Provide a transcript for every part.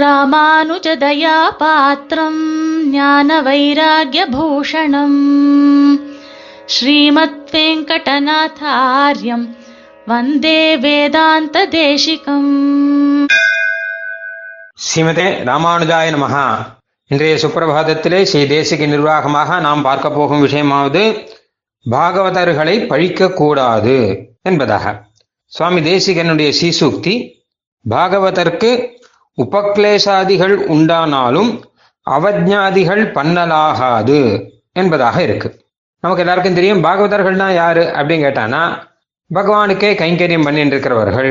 ராமானுஜதயா பாத்ரம் ஞான வைராக்ய பூஷணம் ஸ்ரீமத் வெங்கடநாதார்யம் வந்தே வேதாந்த தேசிகம். ஸ்ரீமதே ராமானுஜாய நமஹா. இன்றைய சுப்பிரபாதத்திலே ஸ்ரீ தேசிக நிர்வாகமாக நாம் பார்க்க போகும் விஷயமாவது பாகவதர்களை பழிக்க கூடாது என்பதாக. சுவாமி தேசிகனுடைய சீசூக்தி, பாகவதற்கு உபக்லேசாதிகள் உண்டானாலும் அவஜ்ஞாதிகள் பண்ணலாகாது என்பதாக இருக்கு. நமக்கு எல்லாருக்கும் தெரியும் பாகவதர்கள்னா யாரு அப்படின்னு கேட்டானா, பகவானுக்கே கைங்கரியம் பண்ணிட்டு இருக்கிறவர்கள்,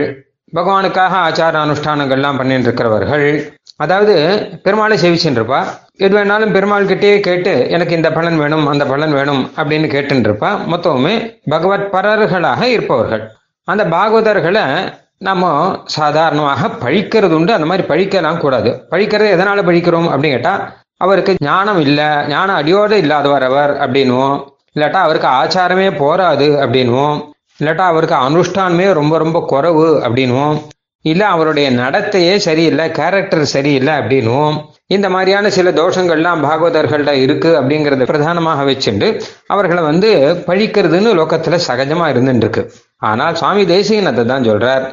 பகவானுக்காக ஆச்சார அனுஷ்டானங்கள்லாம் பண்ணிட்டு இருக்கிறவர்கள். அதாவது பெருமாளை சேவிச்சுருப்பா, எது வேணாலும் பெருமாள் கிட்டேயே கேட்டு எனக்கு இந்த பலன் வேணும் அந்த பலன் வேணும் அப்படின்னு கேட்டுருப்பா. மொத்தமுமே பகவத் பரர்களாக இருப்பவர்கள். அந்த பாகவதர்களை நம்ம சாதாரணமாக பழிக்கிறது உண்டு. அந்த மாதிரி பழிக்கலாம் கூடாது. பழிக்கிறது எதனால பழிக்கிறோம் அப்படின்னு கேட்டா, அவருக்கு ஞானம் இல்லை, ஞானம் அடியோடு இல்லாதவர் அவர் அப்படின்வோம், இல்லாட்டா அவருக்கு ஆச்சாரமே போராது அப்படின்வோம், இல்லாட்டா அவருக்கு அனுஷ்டானமே ரொம்ப ரொம்ப குறைவு அப்படின்வோம், இல்லை அவருடைய நடத்தையே சரியில்லை, கேரக்டர் சரியில்லை அப்படின்வோம். இந்த மாதிரியான சில தோஷங்கள்லாம் பாகவதர்கள்ட்ட இருக்கு அப்படிங்கறத பிரதானமாக வச்சுண்டு அவர்களை பழிக்கிறதுன்னு லோகத்துல சகஜமா இருந்துட்டு இருக்கு. ஆனால் சுவாமி தேசிகன் அதை தான் சொல்றார்,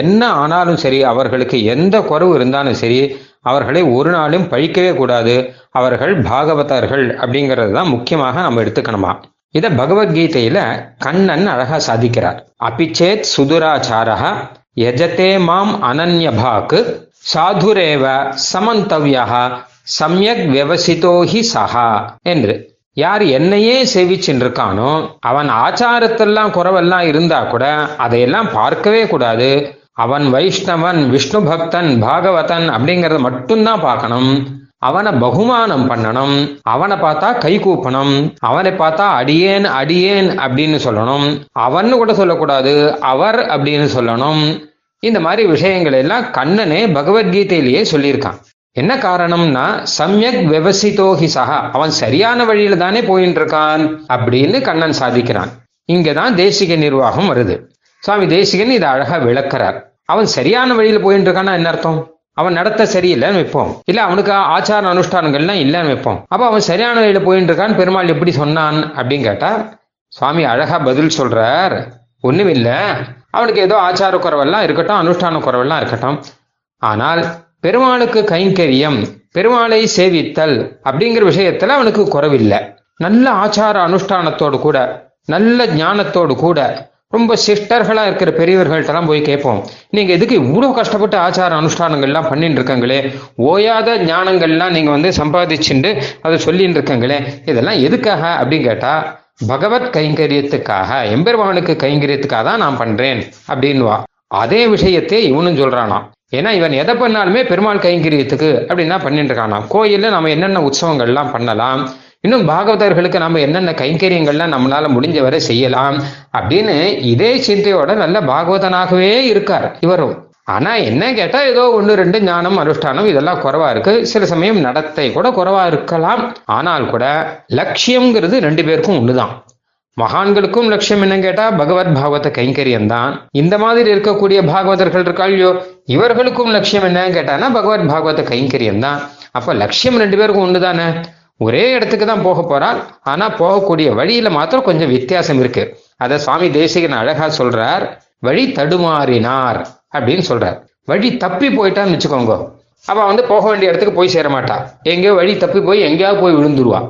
என்ன ஆனாலும் சரி, அவர்களுக்கு எந்த குறைவு இருந்தாலும் சரி, அவர்களை ஒரு நாளும் பழிக்கவே கூடாது. அவர்கள் பாகவதர்கள் அப்படிங்கிறது தான் முக்கியமாக நம்ம எடுத்துக்கணுமா. இதை பகவத்கீதையில கண்ணன் அழகா சாதிக்கிறார். அபிச்சேத் சுதுராச்சாரஹ யஜதே மாம் அனன்யபாக்கு சாதுரேவ சமந்தவ்யா சம்யக் விவசிதோஹி சஹா என்று. யார் என்னையே சேவிச்சுட்டு இருக்கானோ அவன் ஆச்சாரத்தெல்லாம் குறவெல்லாம் இருந்தா கூட அதையெல்லாம் பார்க்கவே கூடாது. அவன் வைஷ்ணவன், விஷ்ணு பக்தன், பாகவதன் அப்படிங்கறத மட்டும்தான் பார்க்கணும். அவனை பகுமானம் பண்ணணும், அவனை பார்த்தா கை கூப்பணும், அவனை பார்த்தா அடியேன் அடியேன் அப்படின்னு சொல்லணும், அவன்னு கூட சொல்லக்கூடாது, அவர் அப்படின்னு சொல்லணும். இந்த மாதிரி விஷயங்கள் எல்லாம் கண்ணனே பகவத்கீதையிலேயே சொல்லியிருக்கான். என்ன காரணம்னா சம்யக் விவசிதோஹி சஹா, அவன் சரியான வழியில தானே போயிட்டு இருக்கான் அப்படின்னு கண்ணன் சாதிக்கிறான். இங்கதான் தேசிக நிர்வாகம் வருது. சுவாமி தேசிகன் இதை அழகா விளக்கிறார். அவன் சரியான வழியில போயிட்டு இருக்கான்னா என்ன அர்த்தம்? அவன் நடத்த சரியில்லைன்னு வைப்போம், இல்ல அவனுக்கு ஆச்சார அனுஷ்டானங்கள்லாம் இல்லைன்னு வைப்போம். அப்ப அவன் சரியான வழியில போயிட்டு இருக்கான்னு பெருமாள் எப்படி சொன்னான் அப்படின்னு கேட்டா சுவாமி அழகா பதில் சொல்றார். ஒண்ணுமில்ல, அவனுக்கு ஏதோ ஆச்சார குறவெல்லாம் இருக்கட்டும், அனுஷ்டான குறவெல்லாம் இருக்கட்டும், ஆனால் பெருமாளுக்கு கைங்கரியம், பெருமாளை சேவித்தல் அப்படிங்கிற விஷயத்துல அவனுக்கு குறவில்லை. நல்ல ஆச்சார அனுஷ்டானத்தோடு கூட, நல்ல ஞானத்தோடு கூட, ரொம்ப சிஸ்டர்களா இருக்கிற பெரியவர்கள்ட்டெல்லாம் போய் கேட்போம், நீங்க எதுக்கு இவ்வளவு கஷ்டப்பட்டு ஆச்சார அனுஷ்டானங்கள்லாம் பண்ணிட்டு இருக்கங்களே, ஓயாத ஞானங்கள்லாம் நீங்க சம்பாதிச்சுண்டு அதை சொல்லிட்டு இருக்கங்களே, இதெல்லாம் எதுக்காக அப்படின்னு கேட்டா, பகவத் கைங்கரியத்துக்காக, எம்பெருமானுக்கு கைங்கரியத்துக்காக தான் நான் பண்றேன் அப்படின்வா. அதே விஷயத்தை இவனும் சொல்றானா. ஏன்னா இவன் எதை பண்ணாலுமே பெருமாள் கைங்கரியத்துக்கு அப்படின்னா பண்ணிட்டு இருக்கானா. கோயில்ல நம்ம என்னென்ன உற்சவங்கள்லாம் பண்ணலாம், இன்னும் பாகவதர்களுக்கு நம்ம என்னென்ன கைங்கரியங்கள்லாம் நம்மளால முடிஞ்ச வரை செய்யலாம் அப்படின்னு இதே சிந்தையோட நல்ல பாகவதனாகவே இருக்கார் இவரும். ஆனா என்ன கேட்டா ஏதோ ஒன்று ரெண்டு ஞானம் அனுஷ்டானம் இதெல்லாம் குறைவா இருக்கு, சில சமயம் நடத்தை கூட குறைவா இருக்கலாம். ஆனால் கூட லட்சியம்ங்கிறது ரெண்டு பேருக்கும் ஒண்ணுதான். மகான்களுக்கும் லட்சியம் என்ன கேட்டா பகவத் பாகவத கைங்கரியம் தான். இந்த மாதிரி இருக்கக்கூடிய பாகவதர்கள் இருக்காள்யோ, இவர்களுக்கும் லட்சியம் என்னன்னு கேட்டானா பகவத் பாகவத கைங்கரியம் தான். அப்ப லட்சியம் ரெண்டு பேருக்கும் ஒண்ணுதானே, ஒரே இடத்துக்கு தான் போக போறாள். ஆனா போகக்கூடிய வழியில மாத்திரம் கொஞ்சம் வித்தியாசம் இருக்கு. அத சுவாமி தேசிகன் அழகா சொல்றார், வழி தடுமாறினார் அப்படின்னு சொல்றார். வழி தப்பி போயிட்டான்னு வச்சுக்கோங்க, அப்ப போக வேண்டிய இடத்துக்கு போய் சேர மாட்டா, எங்கேயோ வழி தப்பி போய் எங்கேயாவது போய் விழுந்துருவா.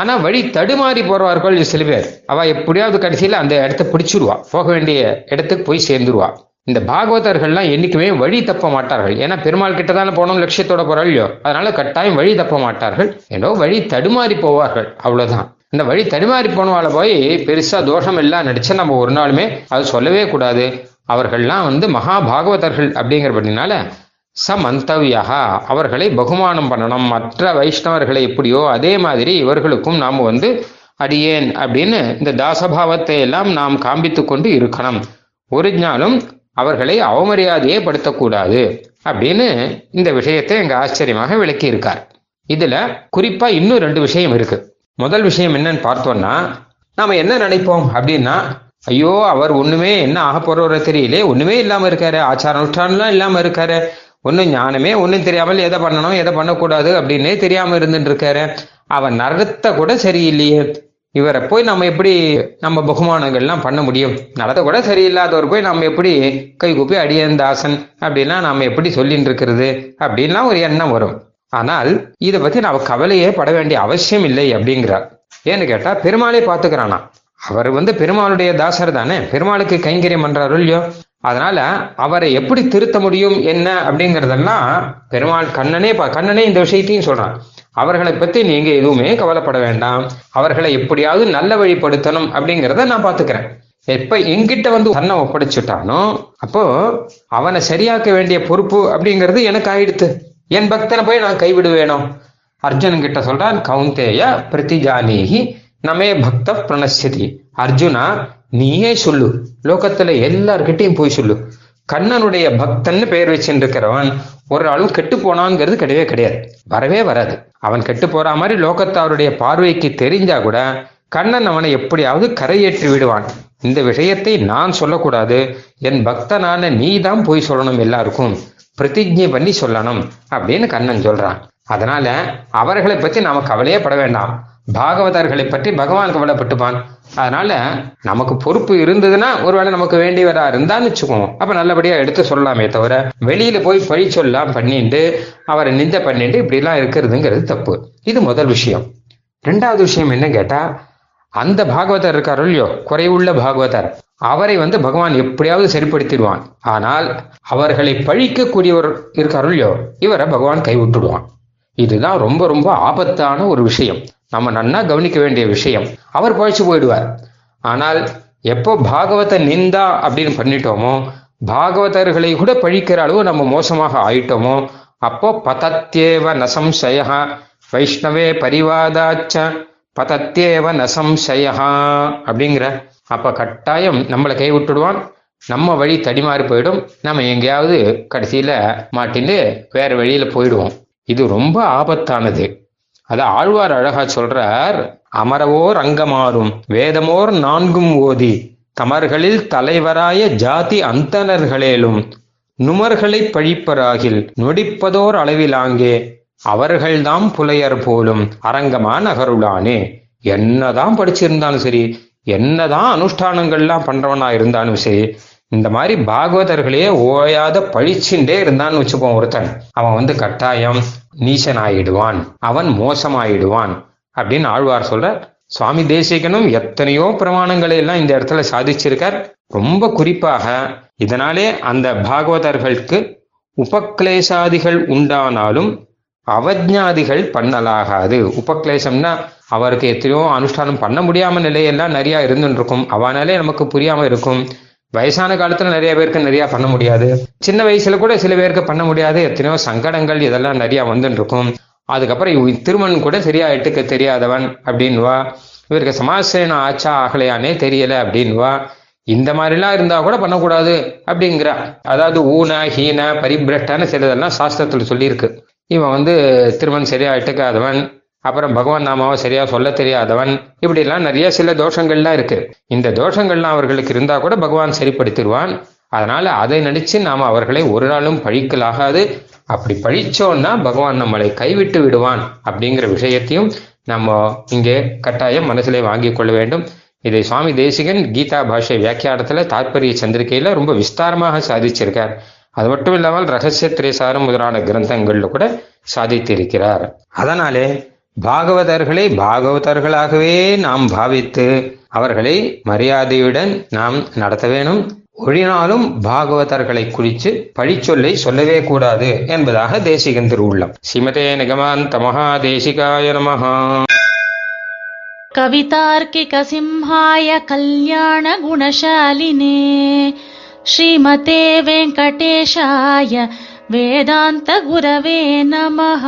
ஆனா வழி தடுமாறி போறவார்கள் சில பேர், அவ எப்படியாவது கடைசியில அந்த இடத்த பிடிச்சிருவா, போக வேண்டிய இடத்துக்கு போய் சேர்ந்துருவா. இந்த பாகவதர்கள்லாம் என்னைக்குமே வழி தப்ப மாட்டார்கள். ஏன்னா பெருமாள் கிட்டதான போனோம் லட்சியத்தோட போற இல்லையோ, அதனால கட்டாயம் வழி தப்ப மாட்டார்கள். ஏதோ வழி தடுமாறி போவார்கள், அவ்வளவுதான். இந்த வழி தடுமாறி போனவால போய் பெருசா தோஷம் எல்லாம் நடிச்சா நம்ம ஒரு நாளுமே அது சொல்லவே கூடாது. அவர்கள்லாம் மகாபாகவதர்கள் அப்படிங்கிறபடினால சமந்தவ்யா, அவர்களை பகுமானம் பண்ணணும். மற்ற வைஷ்ணவர்களை எப்படியோ அதே மாதிரி இவர்களுக்கும் நாம் அடியேன் அப்படின்னு இந்த தாசபாவத்தை எல்லாம் நாம் காண்பித்து கொண்டு இருக்கணும். ஒரு நாளும் அவர்களை அவமரியாதையே படுத்தக்கூடாது அப்படின்னு இந்த விஷயத்தை எங்க ஆச்சரியமாக விளக்கி இருக்கார். இதுல குறிப்பா இன்னும் ரெண்டு விஷயம் இருக்கு. முதல் விஷயம் என்னன்னு பார்த்தோம்னா, நாம என்ன நினைப்போம் அப்படின்னா, ஐயோ அவர் ஒண்ணுமே என்ன ஆக போறவரை தெரியலே, ஒண்ணுமே இல்லாம இருக்காரு, ஆச்சார அனுஷ்டானெல்லாம் இல்லாம இருக்காரு, ஒன்னும் ஞானமே ஒன்னும் தெரியாமல் எதை பண்ணணும் எதை பண்ணக்கூடாது அப்படின்னே தெரியாம இருந்துட்டு இருக்காரு. அவன் நடத்த கூட சரியில்லையே, இவரை போய் நம்ம எப்படி நம்ம பகுமானங்கள்லாம் பண்ண முடியும், நடத்த கூட சரியில்லாதவர் போய் நம்ம எப்படி கைகூப்பி அடியந்தாசன் அப்படின்னா நாம எப்படி சொல்லிட்டு இருக்கிறது அப்படின்லாம் ஒரு எண்ணம் வரும். ஆனால் இதை பத்தி நம்ம கவலையே பட வேண்டிய அவசியம் இல்லை அப்படிங்கிறார். ஏன்னு கேட்டா பெருமாளே பாத்துக்கிறானா, அவர் பெருமாளுடைய தாசர் தானே, பெருமாளுக்கு கைங்கரியம் பண்றாரு இல்லையோ, அதனால அவரை எப்படி திருத்த முடியும் என்ன அப்படிங்கறதெல்லாம் பெருமாள் கண்ணனே இந்த விஷயத்தையும் சொல்றான். அவர்களை பத்தி நீங்க எதுவுமே கவலைப்பட வேண்டாம், அவர்களை எப்படியாவது நல்ல வழிபடுத்தணும் அப்படிங்கிறத நான் பாத்துக்கிறேன். எப்ப எங்கிட்ட தன்னை ஒப்படைச்சுட்டானோ அப்போ அவனை சரியாக்க வேண்டிய பொறுப்பு அப்படிங்கிறது எனக்கு ஆயிடுத்து, என் பக்தனை போய் நான் கைவிடுவேனோ? அர்ஜுனன் கிட்ட சொல்றான், கவுந்தேய பிரதிஜானேகி நமே பக்த பிரணசியதி. அர்ஜுனா, நீயே சொல்லு, லோகத்துல எல்லார்கிட்டையும் போய் சொல்லு, கண்ணனுடைய பக்தன்னு பெயர் வச்சுட்டு இருக்கிறவன் ஒரு நாளும் கெட்டு போனாங்கிறது கிடையவே கிடையாது, வரவே வராது. அவன் கெட்டு போற மாதிரி லோகத்தாருடைய பார்வைக்கு தெரிஞ்சா கூட கண்ணன் அவனை எப்படியாவது கரையேற்றி விடுவான். இந்த விஷயத்தை நான் சொல்லக்கூடாது, என் பக்தனான நீ தான் போய் சொல்லணும், எல்லாருக்கும் பிரதிஜை பண்ணி சொல்லணும் அப்படின்னு கண்ணன் சொல்றான். அதனால அவர்களை பத்தி நாம கவலையே பட வேண்டாம், பாகவதர்களை பற்றி பகவான் கவலைப்பட்டுப்பான். அதனால நமக்கு பொறுப்பு இருந்ததுன்னா ஒருவேளை நமக்கு வேண்டியவரா இருந்தான்னு வச்சுக்குவோம், அப்ப நல்லபடியா எடுத்து சொல்லலாமே தவிர வெளியில போய் பழி சொல்லாம் பண்ணிட்டு அவரை நிந்தை பண்ணிட்டு இப்படி எல்லாம் இருக்கிறதுங்கிறது தப்பு. இது முதல் விஷயம். ரெண்டாவது விஷயம் என்ன கேட்டா, அந்த பாகவதர் இருக்காரோ இல்லையோ, குறைவுள்ள பாகவதர், அவரை பகவான் எப்படியாவது சரிப்படுத்திடுவான். ஆனால் அவர்களை பழிக்கக்கூடியவர் இருக்காரோ இல்லையோ, இவரை பகவான் கைவிட்டுடுவான். இதுதான் ரொம்ப ரொம்ப ஆபத்தான ஒரு விஷயம், நம்ம நன்னா கவனிக்க வேண்டிய விஷயம். அவர் பழிச்சு போயிடுவார். ஆனால் எப்போ பாகவத நிந்தா அப்படின்னு பண்ணிட்டோமோ, பாகவதர்களை கூட பழிக்கிற அளவு நம்ம மோசமாக ஆயிட்டோமோ, அப்போ பதத்தேவ நசம்சய வைஷ்ணவே பரிவாதாச்ச பதத்தேவ நசம்சயா அப்படிங்கிற, அப்ப கட்டாயம் நம்மளை கைவிட்டுடுவான், நம்ம வழி தடிமாறி போயிடும், நம்ம எங்கேயாவது கடைசியில மாட்டின்னு வேற வழியில போயிடுவோம். இது ரொம்ப ஆபத்தானது. அது ஆழ்வார் அழகா சொல்றார், அமரவோர் அங்கமாறும் வேதமோர் நான்கும் ஓதி தமர்களில் தலைவராய ஜாதி அந்தனர்களேலும் நுமர்களை பழிப்பராகில் நொடிப்பதோர் அளவிலாங்கே அவர்கள்தாம் புலையர் போலும் அரங்கமான அகருளானே. என்னதான் படிச்சிருந்தாலும் சரி, என்னதான் அனுஷ்டானங்கள்லாம் பண்றவனா இருந்தாலும் சரி, இந்த மாதிரி பாகவதர்களையே ஓயாத பழிச்சுட்டே இருந்தான்னு வச்சுப்போம் ஒருத்தன், அவன் கட்டாயம் நீசன் ஆயிடுவான், அவன் மோசமாயிடுவான் அப்படின்னு ஆழ்வார் சொல்ற. சுவாமி தேசிகனும் எத்தனையோ பிரமாணங்களை எல்லாம் இந்த இடத்துல சாதிச்சிருக்கார். ரொம்ப குறிப்பாக இதனாலே அந்த பாகவதர்களுக்கு உபக்லேசாதிகள் உண்டானாலும் அவஜ்ஞாதிகள் பண்ணலாகாது. உபக்லேசம்னா அவருக்கு எத்தனையோ அனுஷ்டானம் பண்ண முடியாம நிலையெல்லாம் நிறைய இருந்துட்டு இருக்கும், அவனாலே நமக்கு புரியாம இருக்கும். வயசான காலத்துல நிறைய பேருக்கு நிறைய பண்ண முடியாது, சின்ன வயசுல கூட சில பேருக்கு பண்ண முடியாது, எத்தனையோ சங்கடங்கள் இதெல்லாம் நிறைய வந்துட்டு இருக்கும். அதுக்கப்புறம் திருமணம் கூட சரியா எட்டுக்க தெரியாதவன் அப்படின்வா, இவருக்கு சமாசேனம் ஆச்சா ஆகலையானே தெரியல அப்படின்வா, இந்த மாதிரிலாம் இருந்தா கூட பண்ணக்கூடாது அப்படிங்கிற, அதாவது ஊன ஹீன பரிபிரஷ்டான சிலதெல்லாம் சாஸ்திரத்துல சொல்லியிருக்கு. இவன் திருமணம் சரியா எட்டுக்காதவன், அப்புறம் பகவான் நாமாவை சரியா சொல்ல தெரியாதவன், இப்படி எல்லாம் நிறைய சில தோஷங்கள்லாம் இருக்கு. இந்த தோஷங்கள்லாம் அவர்களுக்கு இருந்தா கூட பகவான் சரிப்படுத்திடுவான். அதனால அதை நினைச்சு நாம அவர்களை ஒரு நாளும் பழிக்கலாகாது, அப்படி பழிச்சோம்னா பகவான் நம்மளை கைவிட்டு விடுவான் அப்படிங்கிற விஷயத்தையும் நம்ம இங்கே கட்டாயம் மனசுல வாங்கி கொள்ள வேண்டும். இதை சுவாமி தேசிகன் கீதா பாஷை வியாக்கியானத்துல தாற்பரிய சந்திரிக்கையில ரொம்ப விஸ்தாரமாக சாதிச்சிருக்கார். அது மட்டும் இல்லாமல் ரகசிய த்ரயசாரம் முதலான கிரந்தங்கள்ல கூட சாதித்திருக்கிறார். அதனாலே பாகவதர்களை பாகவதர்களாகவே நாம் பாவித்து அவர்களை மரியாதையுடன் நாம் நடத்த வேணும். ஒழினாலும் பாகவதர்களை குறித்து பழிச்சொல்லை சொல்லவே கூடாது என்பதாக தேசிகன் திருவுள்ளம். ஸ்ரீமதே நிகமாந்த மகா தேசிகாய நமஹ. கவிதார்க்கிக சிம்ஹாய கல்யாண குணசாலினே ஸ்ரீமதே வெங்கடேஷாய வேதாந்த குரவே நமஹ.